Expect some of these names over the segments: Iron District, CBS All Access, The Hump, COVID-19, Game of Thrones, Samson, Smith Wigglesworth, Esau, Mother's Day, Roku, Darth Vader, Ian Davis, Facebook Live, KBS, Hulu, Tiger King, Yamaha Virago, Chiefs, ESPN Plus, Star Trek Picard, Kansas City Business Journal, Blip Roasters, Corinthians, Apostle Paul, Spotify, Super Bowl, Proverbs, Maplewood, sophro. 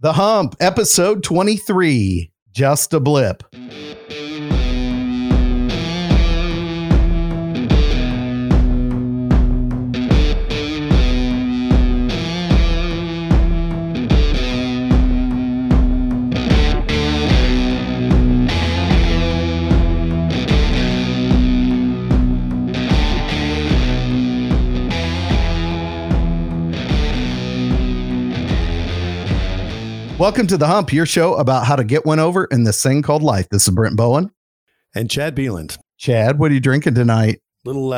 The Hump, episode 23, Just a Blip. Welcome to The Hump, your show about how to get one over in this thing called life. This is Brent Bowen. And Chad Beeland. Chad, what are you drinking tonight? Little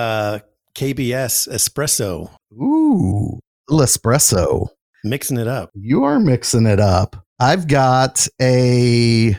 KBS espresso. Ooh, little espresso. Mixing it up. You are mixing it up. I've got a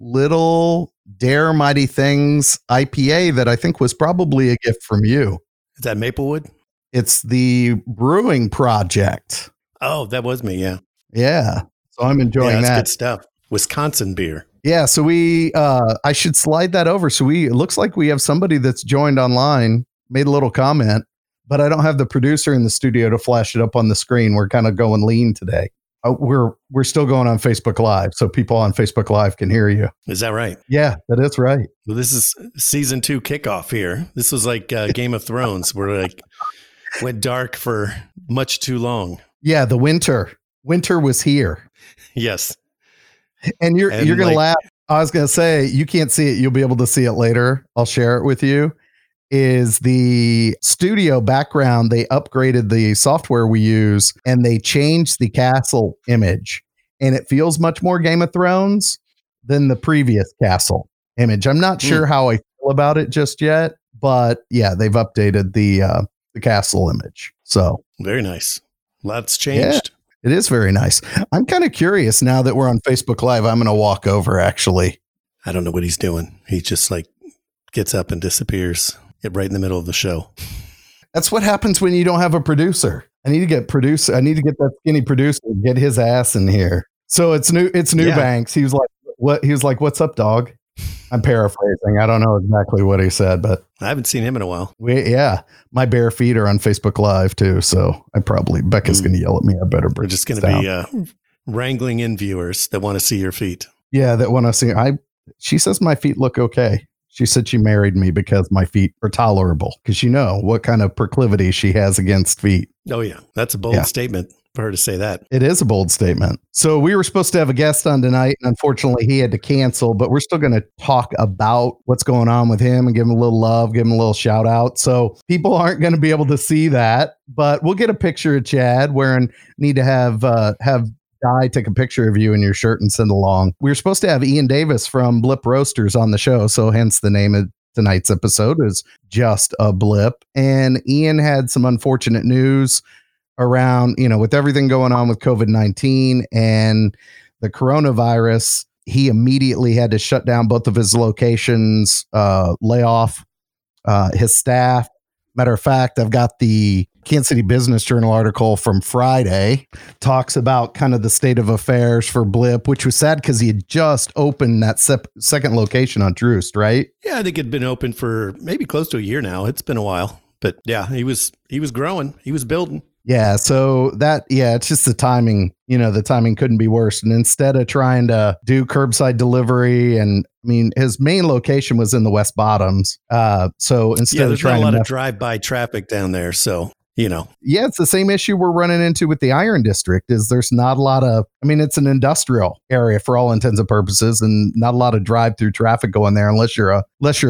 little Dare Mighty Things IPA that I think was probably a gift from you. Is that Maplewood? It's the Brewing Project. Oh, that was me, yeah. Yeah. So I'm enjoying that's that. Good stuff. Wisconsin beer. Yeah. So we, I should slide that over. So it looks like we have somebody that's joined online, made a little comment, but I don't have the producer in the studio to flash it up on the screen. We're kind of going lean today. We're still going on Facebook Live. So people on Facebook Live can hear you. Is that right? Yeah, that is right. Well, this is season 2 kickoff here. This was like Game of Thrones where like went dark for much too long. Yeah. The winter was here. Yes. And you're going to laugh. I was going to say, you can't see it. You'll be able to see it later. I'll share it with you. Is the studio background. They upgraded the software we use and they changed the castle image. And it feels much more Game of Thrones than the previous castle image. I'm not sure how I feel about it just yet, but yeah, they've updated the castle image. So very nice. Lots changed. Yeah. It is very nice. I'm kind of curious now that we're on Facebook Live. I'm going to walk over, actually. I don't know what he's doing. He just like gets up and disappears right in the middle of the show. That's what happens when you don't have a producer. I need to get that skinny producer, get his ass in here. So it's Newbanks. Yeah. He was like, what's up, dog? I'm paraphrasing. I don't know exactly what he said, but I haven't seen him in a while. My bare feet are on Facebook Live too, so I probably Becca's going to yell at me. I better. We're just going to be wrangling in viewers that want to see your feet. Yeah, that want to see. She says my feet look okay. She said she married me because my feet are tolerable. Because you know what kind of proclivity she has against feet. Oh yeah, that's a bold statement for her to say that. It is a bold statement. So we were supposed to have a guest on tonight, and unfortunately he had to cancel, but we're still going to talk about what's going on with him and give him a little love, give him a little shout out. So people aren't going to be able to see that, but we'll get a picture of Chad wearing, need to have Di take a picture of you in your shirt and send along. We were supposed to have Ian Davis from Blip Roasters on the show. So hence the name of tonight's episode is Just a Blip. And Ian had some unfortunate news around, with everything going on with COVID-19 and the coronavirus, he immediately had to shut down both of his locations, lay off his staff. Matter of fact, I've got the Kansas City Business Journal article from Friday, talks about kind of the state of affairs for Blip, which was sad because he had just opened that second location on Troost, right? Yeah, I think it'd been open for maybe close to a year now. It's been a while, but yeah, he was growing, he was building. Yeah. So it's just the timing, the timing couldn't be worse. And instead of trying to do curbside delivery, and I mean, his main location was in the West Bottoms. So instead of trying a lot of drive-by traffic down there. So, it's the same issue we're running into with the Iron District is there's not a lot of, it's an industrial area for all intents and purposes and not a lot of drive-through traffic going there unless you're a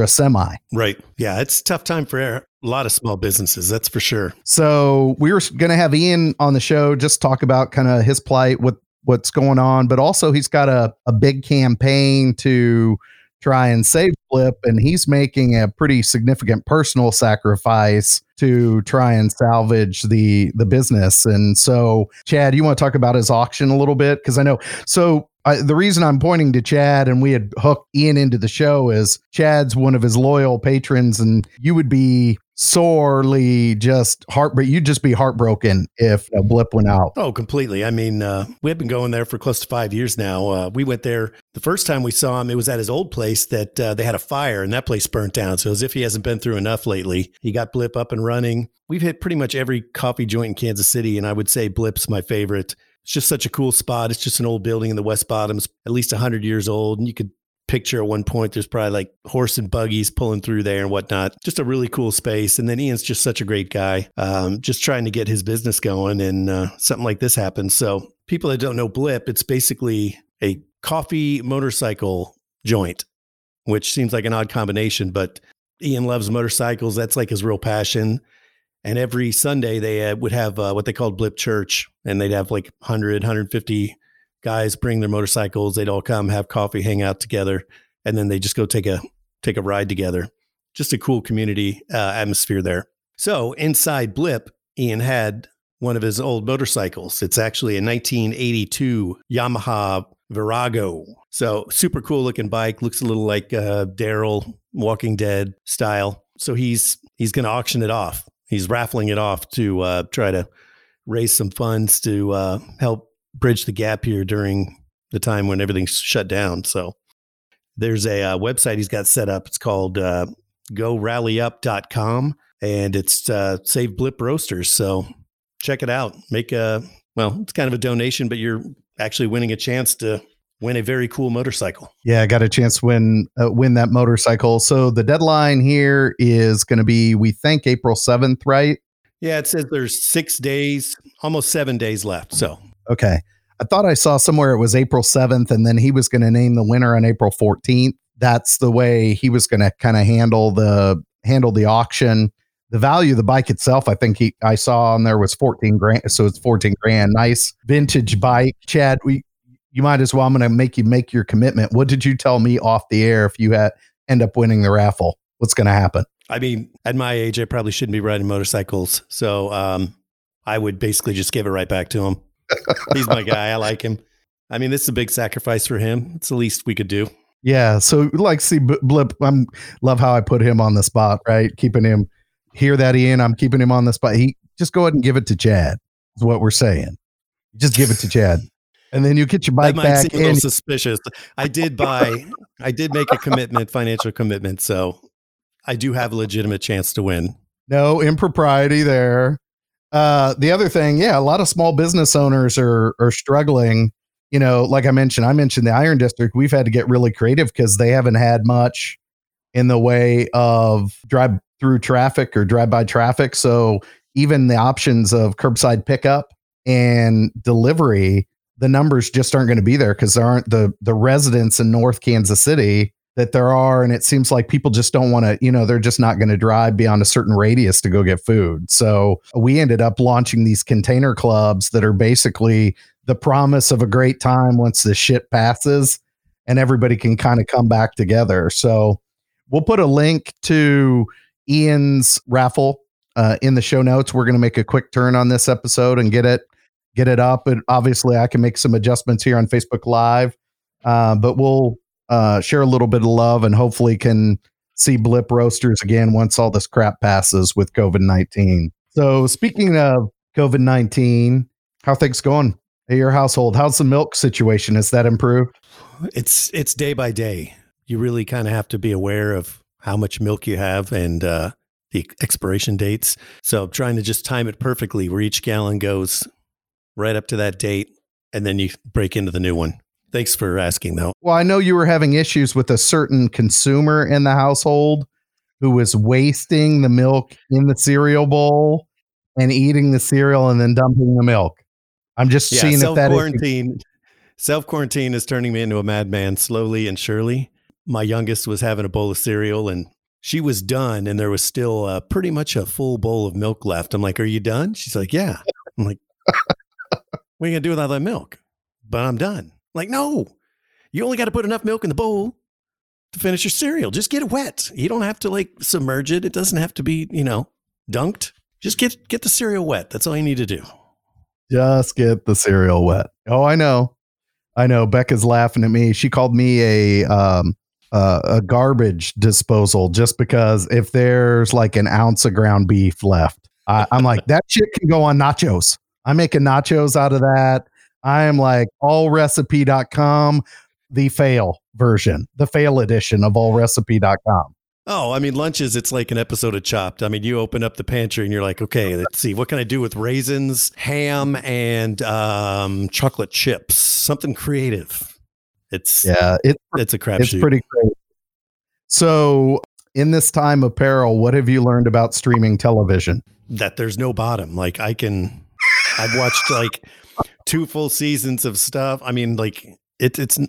semi. Right. Yeah. It's a tough time for a lot of small businesses, that's for sure. So we were going to have Ian on the show, just talk about kind of his plight, what's going on, but also he's got a big campaign to try and save Blip, and he's making a pretty significant personal sacrifice to try and salvage the business. And so, Chad, you want to talk about his auction a little bit? Because I know, the reason I'm pointing to Chad and we had hooked Ian into the show is Chad's one of his loyal patrons, and you would be sorely you'd just be heartbroken if a Blip went out. Oh, completely. We have been going there for close to 5 years now. We went there the first time we saw him, it was at his old place that they had a fire and that place burnt down. So as if he hasn't been through enough lately, he got Blip up and running. We've hit pretty much every coffee joint in Kansas City, and I would say Blip's my favorite. It's just such a cool spot. It's just an old building in the West Bottoms, at least 100 years old. And you could picture at one point, there's probably like horse and buggies pulling through there and whatnot. Just a really cool space. And then Ian's just such a great guy, just trying to get his business going. And something like this happens. So people that don't know Blip, it's basically a coffee motorcycle joint, which seems like an odd combination, but Ian loves motorcycles. That's like his real passion. And every Sunday they would have what they called Blip Church, and they'd have like 100, 150 guys bring their motorcycles. They'd all come, have coffee, hang out together, and then they just go take a ride together. Just a cool community atmosphere there. So inside Blip, Ian had one of his old motorcycles. It's actually a 1982 Yamaha Virago. So super cool looking bike. Looks a little like Daryl, Walking Dead style. So he's going to auction it off. He's raffling it off to try to raise some funds to help bridge the gap here during the time when everything's shut down. So there's a website he's got set up. It's called gorallyup.com, and it's Save Blip Roasters. So check it out. It's kind of a donation, but you're actually winning a chance to win a very cool motorcycle. Yeah, I got a chance to win that motorcycle. So the deadline here is going to be, we think, April 7th, right? Yeah, it says there's 6 days, almost 7 days left. So okay. I thought I saw somewhere it was April 7th, and then he was going to name the winner on April 14th. That's the way he was going to kind of handle the auction. The value of the bike itself, I think I saw on there was $14,000. So it's $14,000. Nice vintage bike. Chad, you might as well, I'm going to make you make your commitment. What did you tell me off the air if you end up winning the raffle? What's going to happen? I mean, at my age, I probably shouldn't be riding motorcycles. So I would basically just give it right back to him. He's my guy. I like him. I mean, this is a big sacrifice for him. It's the least we could do. Yeah. So Blip, I love how I put him on the spot, right? Keeping him, hear that, Ian, I'm keeping him on the spot. He just go ahead and give it to Chad is what we're saying. Just give it to Chad. And then you get your bike back. That might seem a little suspicious. I did make a commitment, financial commitment. So I do have a legitimate chance to win. No impropriety there. The other thing, yeah, a lot of small business owners are struggling. You know, like I mentioned the Iron District. We've had to get really creative because they haven't had much in the way of drive-through traffic or drive-by traffic. So even the options of curbside pickup and delivery, the numbers just aren't going to be there because there aren't the residents in North Kansas City that there are. And it seems like people just don't want to, you know, they're just not going to drive beyond a certain radius to go get food. So we ended up launching these container clubs that are basically the promise of a great time once the shit passes and everybody can kind of come back together. So we'll put a link to Ian's raffle in the show notes. We're going to make a quick turn on this episode and get it up. And obviously I can make some adjustments here on Facebook Live, but we'll share a little bit of love and hopefully can see Blip Roasters again once all this crap passes with COVID-19. So speaking of COVID-19, how are things going at your household? How's the milk situation? Has that improved? It's day by day. You really kind of have to be aware of how much milk you have and the expiration dates. So I'm trying to just time it perfectly where each gallon goes right up to that date, and then you break into the new one. Thanks for asking, though. Well, I know you were having issues with a certain consumer in the household who was wasting the milk in the cereal bowl and eating the cereal and then dumping the milk. I'm just seeing if that is... Self-quarantine is turning me into a madman slowly and surely. My youngest was having a bowl of cereal and she was done, and there was still pretty much a full bowl of milk left. I'm like, are you done? She's like, yeah. I'm like... What are you going to do with all that milk? But I'm done. Like, no, you only got to put enough milk in the bowl to finish your cereal. Just get it wet. You don't have to like submerge it. It doesn't have to be, you know, dunked. Just get the cereal wet. That's all you need to do. Just get the cereal wet. Oh, I know. Becca's laughing at me. She called me a garbage disposal just because if there's like an ounce of ground beef left, I'm like, that shit can go on nachos. I'm making nachos out of that. I am like allrecipe.com, the fail edition of allrecipe.com. Oh, I mean, lunches, it's like an episode of Chopped. I mean, you open up the pantry and you're like, okay, let's see, what can I do with raisins, ham, and chocolate chips? Something creative. It's a crapshoot. It's pretty great. So in this time of peril, what have you learned about streaming television? That there's no bottom. Like I've watched like 2 full seasons of stuff. I mean, like it's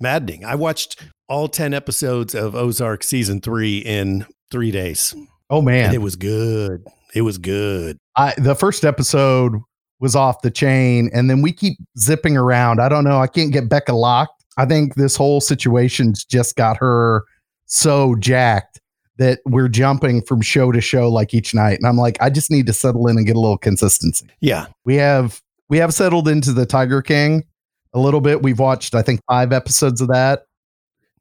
maddening. I watched all 10 episodes of Ozark season 3 in 3 days. Oh man. And it was good. It was good. The first episode was off the chain, and then we keep zipping around. I don't know. I can't get Becca locked. I think this whole situation's just got her so jacked that we're jumping from show to show like each night. And I'm like, I just need to settle in and get a little consistency. Yeah. We have settled into the Tiger King a little bit. We've watched, I think, 5 episodes of that,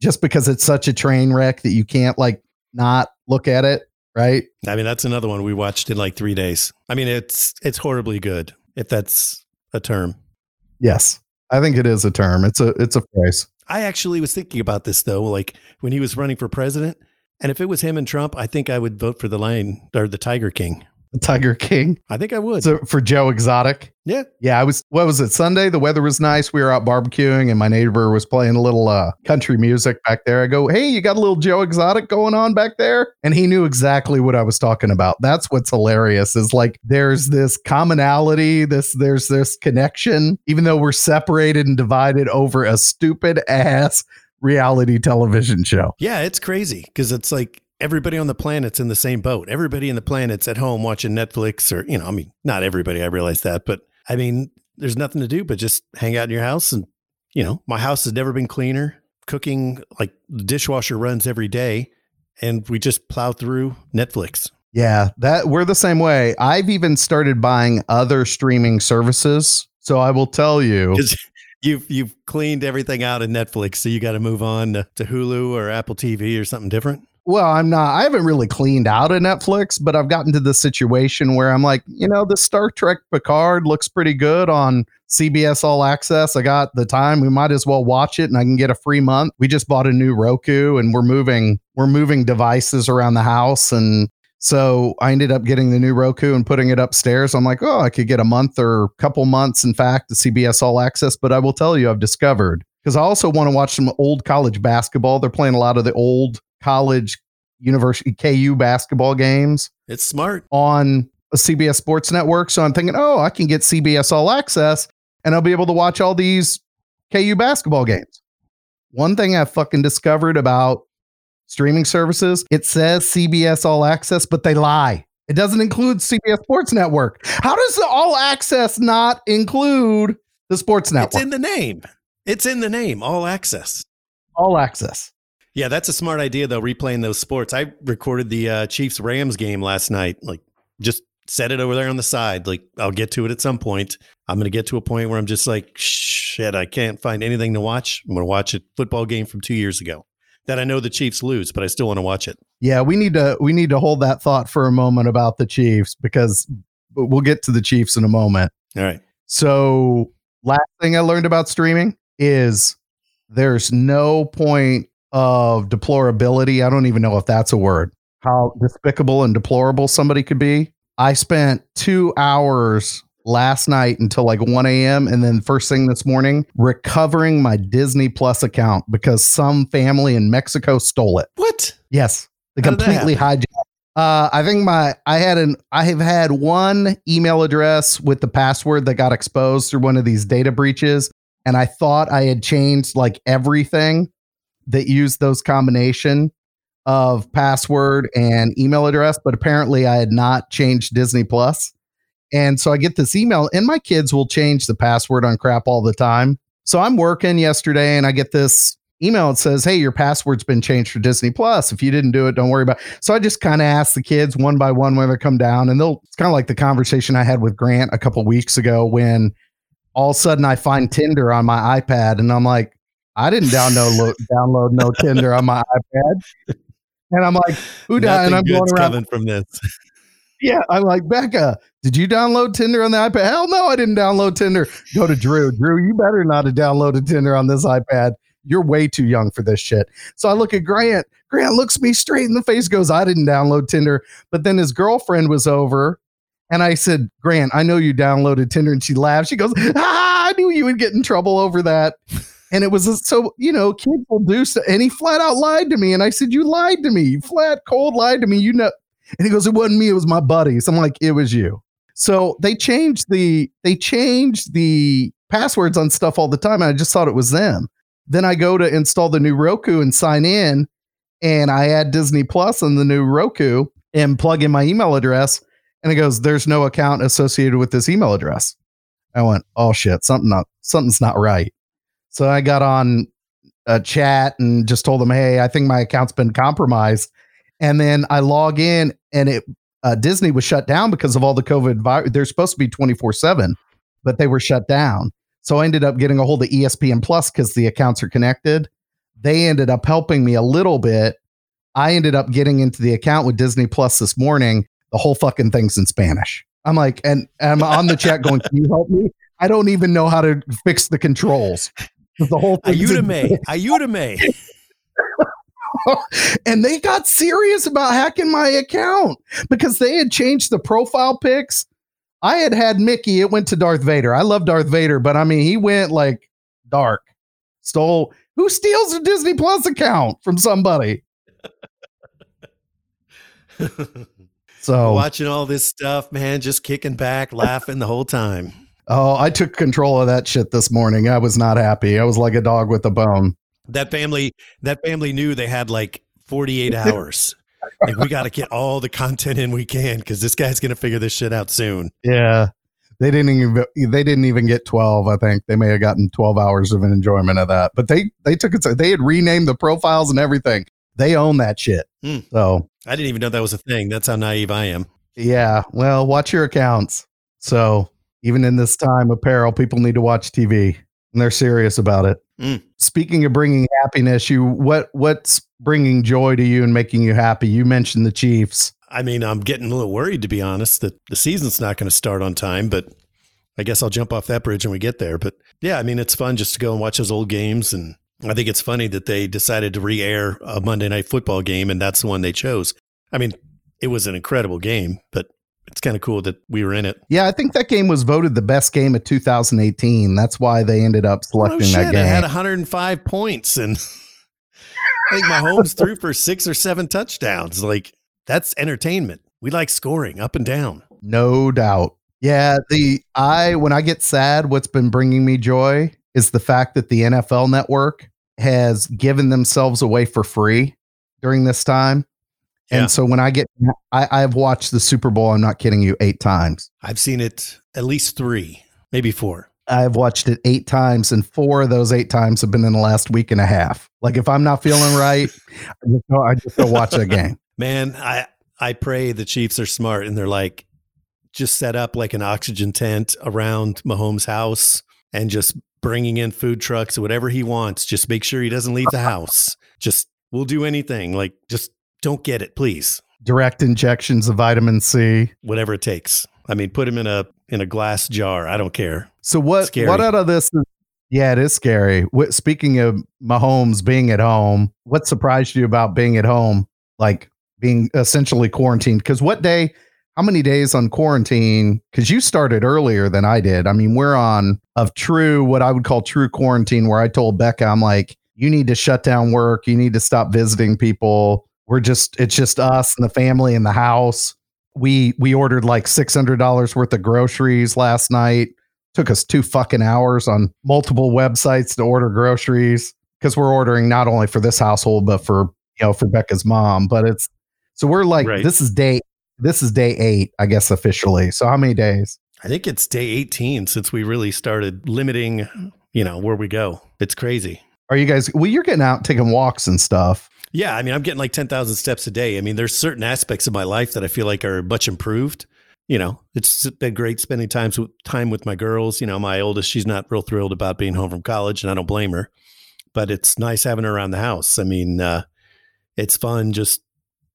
just because it's such a train wreck that you can't like not look at it. Right. I mean, that's another one we watched in like 3 days. I mean, it's horribly good, if that's a term. Yes, I think it is a term. It's a phrase. I actually was thinking about this, though, like when he was running for president, and if it was him and Trump, I think I would vote for the Lion or the Tiger King. Tiger King. I think I would. So for Joe Exotic. Yeah. Yeah. What was it? Sunday. The weather was nice. We were out barbecuing and my neighbor was playing a little country music back there. I go, hey, you got a little Joe Exotic going on back there? And he knew exactly what I was talking about. That's what's hilarious, is like, there's this commonality, there's this connection, even though we're separated and divided over a stupid ass reality television show. Yeah. It's crazy. 'Cause it's like, everybody on the planet's in the same boat. Everybody in the planet's at home watching Netflix, or, you know, I mean, not everybody, I realize that, but I mean, there's nothing to do but just hang out in your house. And, you know, my house has never been cleaner. Cooking, like, the dishwasher runs every day, and we just plow through Netflix. Yeah, that we're the same way. I've even started buying other streaming services. So I will tell you, you've cleaned everything out in Netflix. So you got to move on to Hulu or Apple TV or something different. Well, I haven't really cleaned out of Netflix, but I've gotten to the situation where I'm like, you know, the Star Trek Picard looks pretty good on CBS All Access. I got the time. We might as well watch it, and I can get a free month. We just bought a new Roku, and we're moving devices around the house. And so I ended up getting the new Roku and putting it upstairs. I'm like, oh, I could get a month or a couple months, in fact, to CBS All Access. But I will tell you, I've discovered, because I also want to watch some old college basketball. They're playing a lot of the old college, university, KU basketball games. It's smart. On a CBS Sports Network. So I'm thinking, oh, I can get CBS All Access and I'll be able to watch all these KU basketball games. One thing I fucking discovered about streaming services, it says CBS All Access, but they lie. It doesn't include CBS Sports Network. How does the All Access not include the Sports Network? It's in the name. It's in the name. All Access. All Access. Yeah, that's a smart idea, though, replaying those sports. I recorded the Chiefs-Rams game last night, like just set it over there on the side. Like, I'll get to it at some point. I'm going to get to a point where I'm just like, shit, I can't find anything to watch. I'm going to watch a football game from 2 years ago that I know the Chiefs lose, but I still want to watch it. Yeah, we need to hold that thought for a moment about the Chiefs, because we'll get to the Chiefs in a moment. All right. So last thing I learned about streaming is there's no point of deplorability. I don't even know if that's a word, how despicable and deplorable somebody could be. I spent 2 hours last night until like 1 a.m. and then first thing this morning recovering my Disney Plus account because some family in Mexico stole it. What? Yes. They completely hijacked. I have had one email address with the password that got exposed through one of these data breaches, and I thought I had changed like everything that used those combination of password and email address, but apparently I had not changed Disney Plus. And so I get this email, and my kids will change the password on crap all the time. So I'm working yesterday and I get this email that says, hey, your password's been changed for Disney Plus. If you didn't do it, don't worry about it. So I just kind of ask the kids one by one when they come down, and it's kind of like the conversation I had with Grant a couple weeks ago when all of a sudden I find Tinder on my iPad and I'm like, I didn't download no Tinder on my iPad. And I'm like, who died? And I'm going around coming from this. Yeah. I'm like, Becca, did you download Tinder on the iPad? Hell no, I didn't download Tinder. Go to Drew. Drew, you better not have downloaded Tinder on this iPad. you're way too young for this shit. So I look at Grant. Grant looks me straight in the face, goes, I didn't download Tinder. But then his girlfriend was over, and I said, Grant, I know you downloaded Tinder. And she laughed. She goes, I knew you would get in trouble over that. And it was so, you know, kids will do stuff. And he flat out lied to me. And I said, you lied to me. You flat cold lied to me. You know. And he goes, it wasn't me. It was my buddies. I'm like, it was you. So they changed the passwords on stuff all the time. And I just thought it was them. Then I go to install the new Roku and sign in, and I add Disney Plus on the new Roku and plug in my email address. And it goes, there's no account associated with this email address. I went, oh shit, something's not right. So I got on a chat and just told them, hey, I think my account's been compromised. And then I log in, and Disney was shut down because of all the COVID virus. They're supposed to be 24/7, but they were shut down. So I ended up getting a hold of ESPN Plus because the accounts are connected. They ended up helping me a little bit. I ended up getting into the account with Disney Plus this morning. The whole fucking thing's in Spanish. I'm like, and I'm on the chat going, can you help me? I don't even know how to fix the controls. The whole Ayúdame. Ayúdame. And they got serious about hacking my account because they had changed the profile pics. I had Mickey. It went to Darth Vader. I love Darth Vader, but I mean, he went like dark. Who steals a Disney Plus account from somebody? So watching all this stuff, man, just kicking back, laughing the whole time. Oh, I took control of that shit this morning. I was not happy. I was like a dog with a bone. That family knew they had like 48 hours. Like, we got to get all the content in we can because this guy's going to figure this shit out soon. Yeah, they didn't even get 12. I think they may have gotten 12 hours of an enjoyment of that. But they took it. So they had renamed the profiles and everything. They own that shit. Mm. So I didn't even know that was a thing. That's how naive I am. Yeah. Well, watch your accounts. So even in this time of peril, people need to watch TV, and they're serious about it. Mm. Speaking of bringing happiness, what's bringing joy to you and making you happy? You mentioned the Chiefs. I mean, I'm getting a little worried, to be honest, that the season's not going to start on time, but I guess I'll jump off that bridge when we get there. But yeah, I mean, it's fun just to go and watch those old games. And I think it's funny that they decided to re-air a Monday Night Football game, and that's the one they chose. I mean, it was an incredible game, but it's kind of cool that we were in it. Yeah, I think that game was voted the best game of 2018. That's why they ended up selecting that game. It had 105 points, and I think Mahomes threw for 6 or 7 touchdowns. Like, that's entertainment. We like scoring up and down. No doubt. Yeah, when I get sad, what's been bringing me joy is the fact that the NFL Network has given themselves away for free during this time. Yeah. And so when I've watched the Super Bowl, I'm not kidding you, 8 times. I've seen it at least 3, maybe 4. I've watched it 8 times, and 4 of those 8 times have been in the last week and a half. Like, if I'm not feeling right, I just go watch that game. Man, I pray the Chiefs are smart and they're like, just set up like an oxygen tent around Mahomes' house and just bringing in food trucks, whatever he wants. Just make sure he doesn't leave the house. Just, we'll do anything. Like, just don't get it, please. Direct injections of vitamin C, whatever it takes. I mean, put him in a glass jar. I don't care. So what out of this? Yeah, it is scary. Speaking of Mahomes being at home, what surprised you about being at home, like being essentially quarantined? Because how many days on quarantine? Because you started earlier than I did. I mean, we're what I would call true quarantine, where I told Becca, I'm like, you need to shut down work. You need to stop visiting people. It's just us and the family and the house. We ordered like $600 worth of groceries last night. Took us 2 fucking hours on multiple websites to order groceries because we're ordering not only for this household, but for, you know, for Becca's mom. But we're like, right. This is day 8, I guess, officially. So how many days? I think it's day 18 since we really started limiting, you know, where we go. It's crazy. Are you guys, you're getting out taking walks and stuff. Yeah, I mean, I'm getting like 10,000 steps a day. I mean, there's certain aspects of my life that I feel like are much improved. You know, it's been great spending time with my girls. You know, my oldest, she's not real thrilled about being home from college, and I don't blame her. But it's nice having her around the house. I mean, it's fun. Just,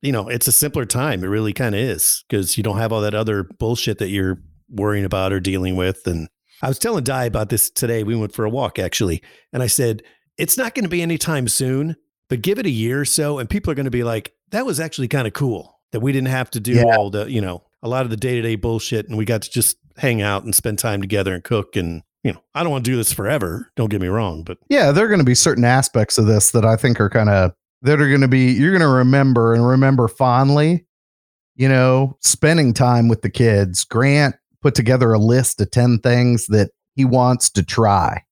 you know, it's a simpler time. It really kind of is, because you don't have all that other bullshit that you're worrying about or dealing with. And I was telling Di about this today. We went for a walk, actually. And I said, It's not going to be anytime soon, but give it a year or so, and people are going to be like, that was actually kind of cool that we didn't have to do all the, you know, a lot of the day-to-day bullshit, and we got to just hang out and spend time together and cook. And, you know, I don't want to do this forever. Don't get me wrong, but yeah, there are going to be certain aspects of this that I think are kind of, that are going to be, you're going to remember and remember fondly, you know, spending time with the kids. Grant put together a list of 10 things that he wants to try.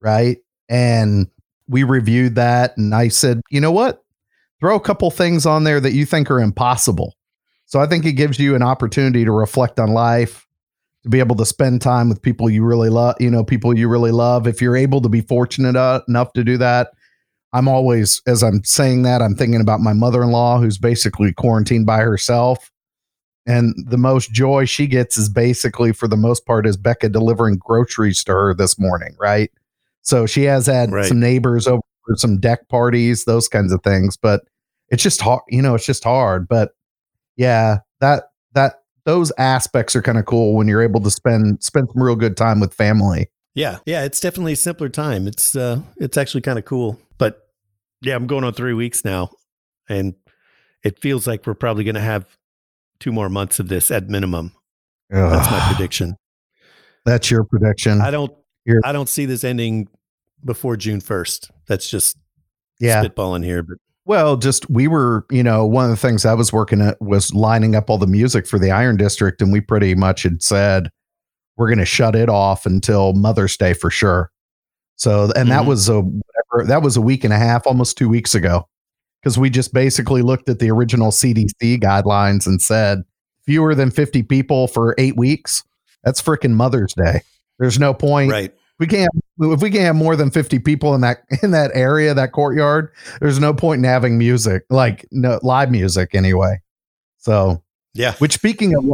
Right. And we reviewed that, and I said, you know what? Throw a couple things on there that you think are impossible. So I think it gives you an opportunity to reflect on life, to be able to spend time with people you really love, you know, people you really love. If you're able to be fortunate enough to do that. I'm always, as I'm saying that, I'm thinking about my mother-in-law, who's basically quarantined by herself. And the most joy she gets is basically, for the most part, is Becca delivering groceries to her this morning, right? So she has had some neighbors over for some deck parties, those kinds of things. But it's just hard, you know, it's just hard. But yeah, those aspects are kind of cool when you're able to spend some real good time with family. Yeah. Yeah. It's definitely a simpler time. It's actually kind of cool, but yeah, I'm going on 3 weeks now, and it feels like we're probably going to have 2 more months of this at minimum. Ugh. That's my prediction. That's your prediction. I don't see this ending before June 1st. That's just spitballing here, but. Well, we were, you know, one of the things I was working at was lining up all the music for the Iron District. And we pretty much had said, we're going to shut it off until Mother's Day for sure. So, and that was a week and a half, almost 2 weeks ago. Cause we just basically looked at the original CDC guidelines and said fewer than 50 people for 8 weeks. That's freaking Mother's Day. There's no point. Right. If we can't have more than 50 people in that area, that courtyard, there's no point in having music, like no live music anyway. So yeah. Which speaking of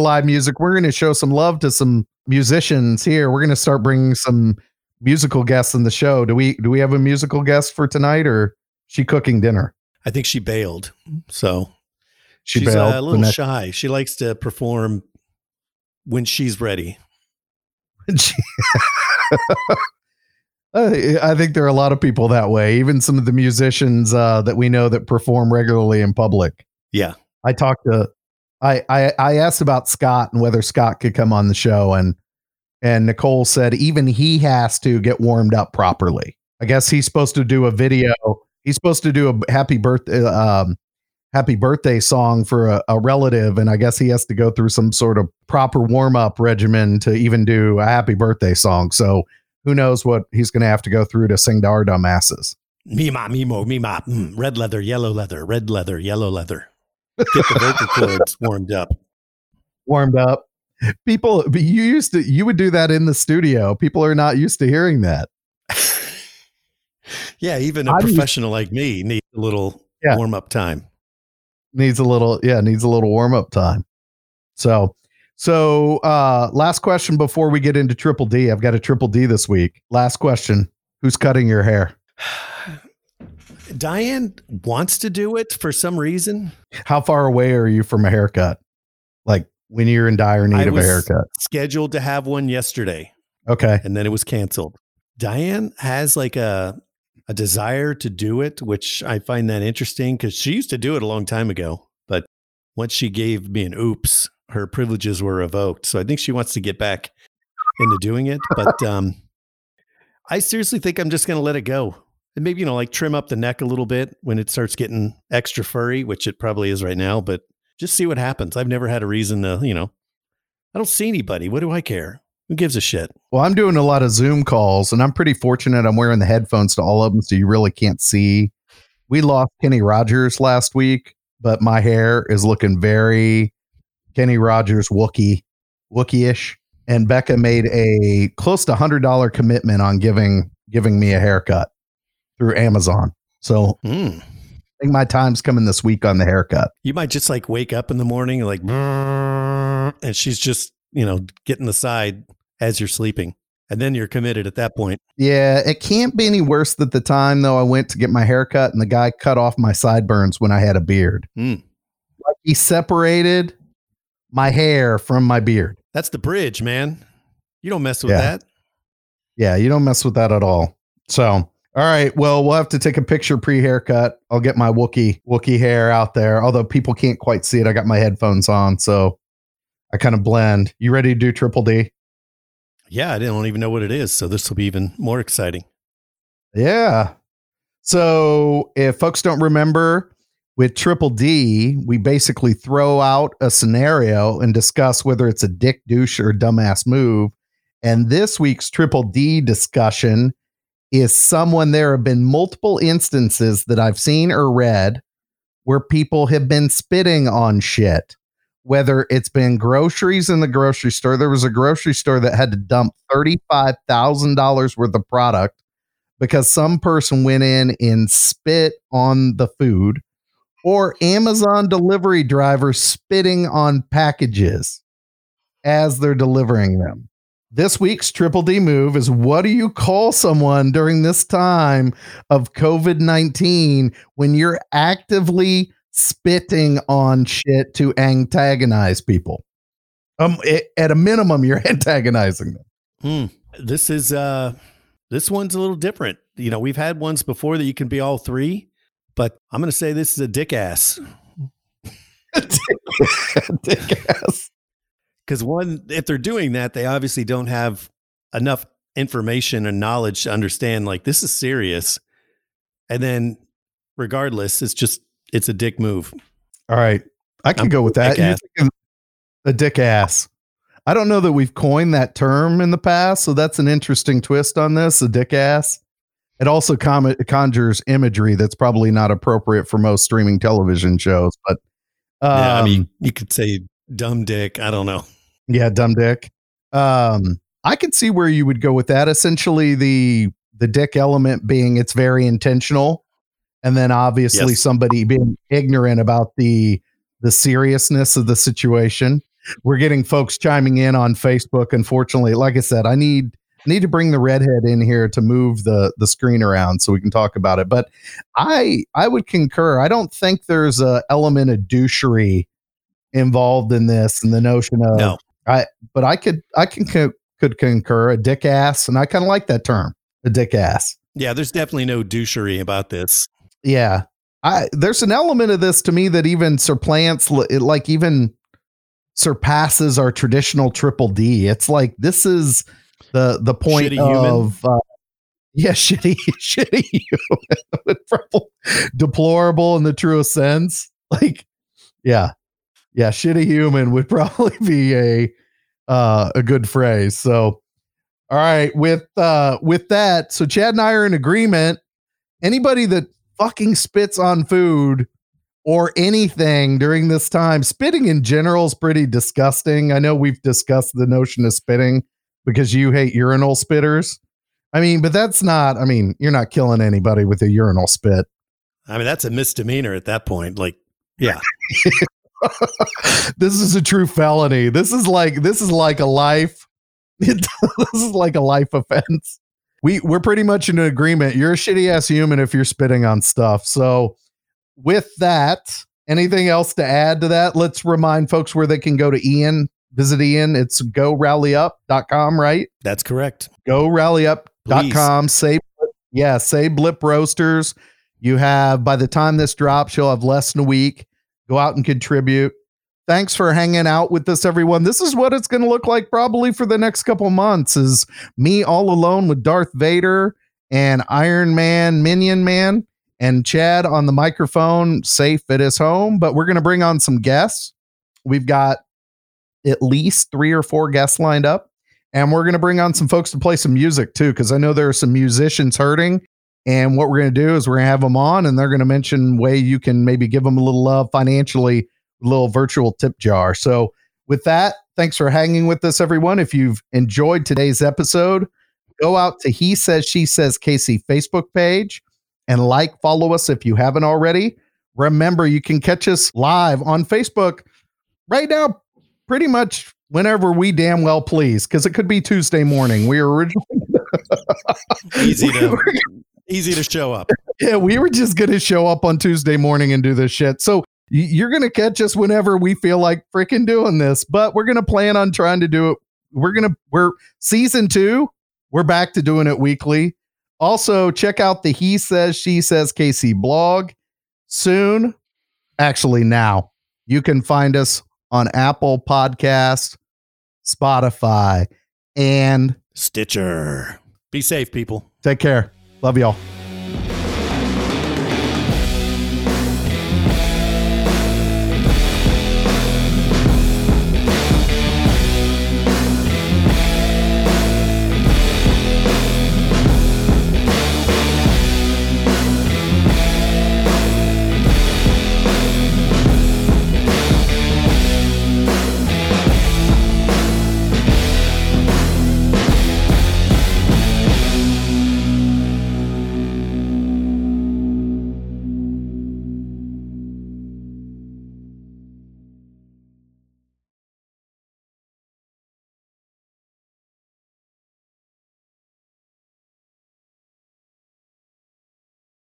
live music, we're going to show some love to some musicians here. We're going to start bringing some musical guests in the show. Do we have a musical guest for tonight, or is she cooking dinner? I think she bailed. So she's bailed a little shy. She likes to perform when she's ready. I think there are a lot of people that way, even some of the musicians that we know that perform regularly in public. Yeah. I asked about Scott and whether Scott could come on the show, and Nicole said even he has to get warmed up properly. I guess he's supposed to do a video. He's supposed to do a happy birthday song for a relative, and I guess he has to go through some sort of proper warm-up regimen to even do a happy birthday song. So who knows what he's going to have to go through to sing to our dumbasses. Mima, mimo, mima, red leather, yellow leather, red leather, yellow leather. Get the vocal cords warmed up. People, but you would do that in the studio. People are not used to hearing that. Yeah, even a professional like me needs a little warm-up time. Needs a little warm up time. So, last question before we get into Triple D. I've got a Triple D this week. Last question. Who's cutting your hair? Diane wants to do it for some reason. How far away are you from a haircut? Like when you're in dire need of a haircut? Scheduled to have one yesterday. Okay. And then it was canceled. Diane has like a desire to do it, which I find that interesting because she used to do it a long time ago. But once she gave me an oops, her privileges were revoked. So I think she wants to get back into doing it. But I seriously think I'm just going to let it go. And maybe, you know, like trim up the neck a little bit when it starts getting extra furry, which it probably is right now. But just see what happens. I've never had a reason to, you know, I don't see anybody. What do I care? Who gives a shit? Well, I'm doing a lot of Zoom calls, and I'm pretty fortunate. I'm wearing the headphones to all of them, so you really can't see. We lost Kenny Rogers last week, but my hair is looking very Kenny Rogers Wookie-ish. And Becca made a close to $100 commitment on giving me a haircut through Amazon. So I think my time's coming this week on the haircut. You might just like wake up in the morning like, and she's just, you know, getting the side as you're sleeping, and then you're committed at that point. Yeah. It can't be any worse than the time though I went to get my haircut and the guy cut off my sideburns when I had a beard. Like he separated my hair from my beard. That's the bridge, man. You don't mess with that. Yeah. You don't mess with that at all. So. All right. Well, we'll have to take a picture pre-haircut. I'll get my Wookiee hair out there. Although people can't quite see it. I got my headphones on, so I kind of blend. You ready to do Triple D? Yeah, I don't even know what it is. So this will be even more exciting. Yeah. So if folks don't remember, with Triple D, we basically throw out a scenario and discuss whether it's a dick, douche, or dumbass move. And this week's Triple D discussion is someone. There have been multiple instances that I've seen or read where people have been spitting on shit, whether it's been groceries in the grocery store. There was a grocery store that had to dump $35,000 worth of product because some person went in and spit on the food, or Amazon delivery drivers spitting on packages as they're delivering them. This week's Triple D move is, what do you call someone during this time of COVID-19 when you're actively spitting on shit to antagonize people? At a minimum, you're antagonizing them. This is this one's a little different. You know, we've had ones before that you can be all three, but I'm going to say this is a dick ass. Dick ass. Because one, if they're doing that, they obviously don't have enough information and knowledge to understand, like, this is serious. And then regardless, it's a dick move. All right. I can go with that. A dick ass. I don't know that we've coined that term in the past. So that's an interesting twist on this, a dick ass. It also conjures imagery that's probably not appropriate for most streaming television shows. But yeah, I mean, you could say dumb dick. I don't know. Yeah, dumb dick. I could see where you would go with that. Essentially, the dick element being it's very intentional, and then obviously somebody being ignorant about the seriousness of the situation. We're getting folks chiming in on Facebook. Unfortunately, like I said, I need to bring the redhead in here to move the screen around so we can talk about it. But I would concur. I don't think there's an element of douchery involved in this, and the notion of no. I could concur, a dick ass, and I kind of like that term, a dick ass. Yeah, there's definitely no douchery about this. Yeah, there's an element of this to me that even surpasses our traditional Triple D. It's like, this is the point shitty of human. Shitty human. Deplorable in the truest sense. Like, yeah. Yeah, shitty human would probably be a good phrase. So, all right, with that, so Chad and I are in agreement. Anybody that fucking spits on food or anything during this time, spitting in general is pretty disgusting. I know we've discussed the notion of spitting because you hate urinal spitters. I mean, but that's not, I mean, you're not killing anybody with a urinal spit. I mean, that's a misdemeanor at that point. Like, yeah. This is a true felony. This is like a life. This is like a life offense. We're pretty much in agreement. You're a shitty ass human if you're spitting on stuff. So with that, anything else to add to that? Let's remind folks where they can go to Ian, visit Ian. It's gorallyup.com, right? That's correct. Gorallyup.com. Say Blip Roasters. You have, by the time this drops, you'll have less than a week. Go out and contribute. Thanks for hanging out with us, everyone. This is what it's going to look like probably for the next couple months, is me all alone with Darth Vader and Iron Man, Minion Man, and Chad on the microphone, safe at his home. But we're going to bring on some guests. We've got at least 3 or 4 guests lined up, and we're going to bring on some folks to play some music too, because I know there are some musicians hurting. And what we're going to do is we're going to have them on, and they're going to mention way you can maybe give them a little love financially, a little virtual tip jar. So with that, thanks for hanging with us, everyone. If you've enjoyed today's episode, go out to He Says, She Says KC Facebook page and follow us if you haven't already. Remember, you can catch us live on Facebook right now, pretty much whenever we damn well please, because it could be Tuesday morning. We were originally Easy to show up. Yeah, we were just going to show up on Tuesday morning and do this shit. So you're going to catch us whenever we feel like freaking doing this, but we're going to plan on trying to do it. We're season 2. We're back to doing it weekly. Also, check out the He Says She Says KC blog soon. Actually, now you can find us on Apple Podcasts, Spotify, and Stitcher. Be safe, people. Take care. Love y'all.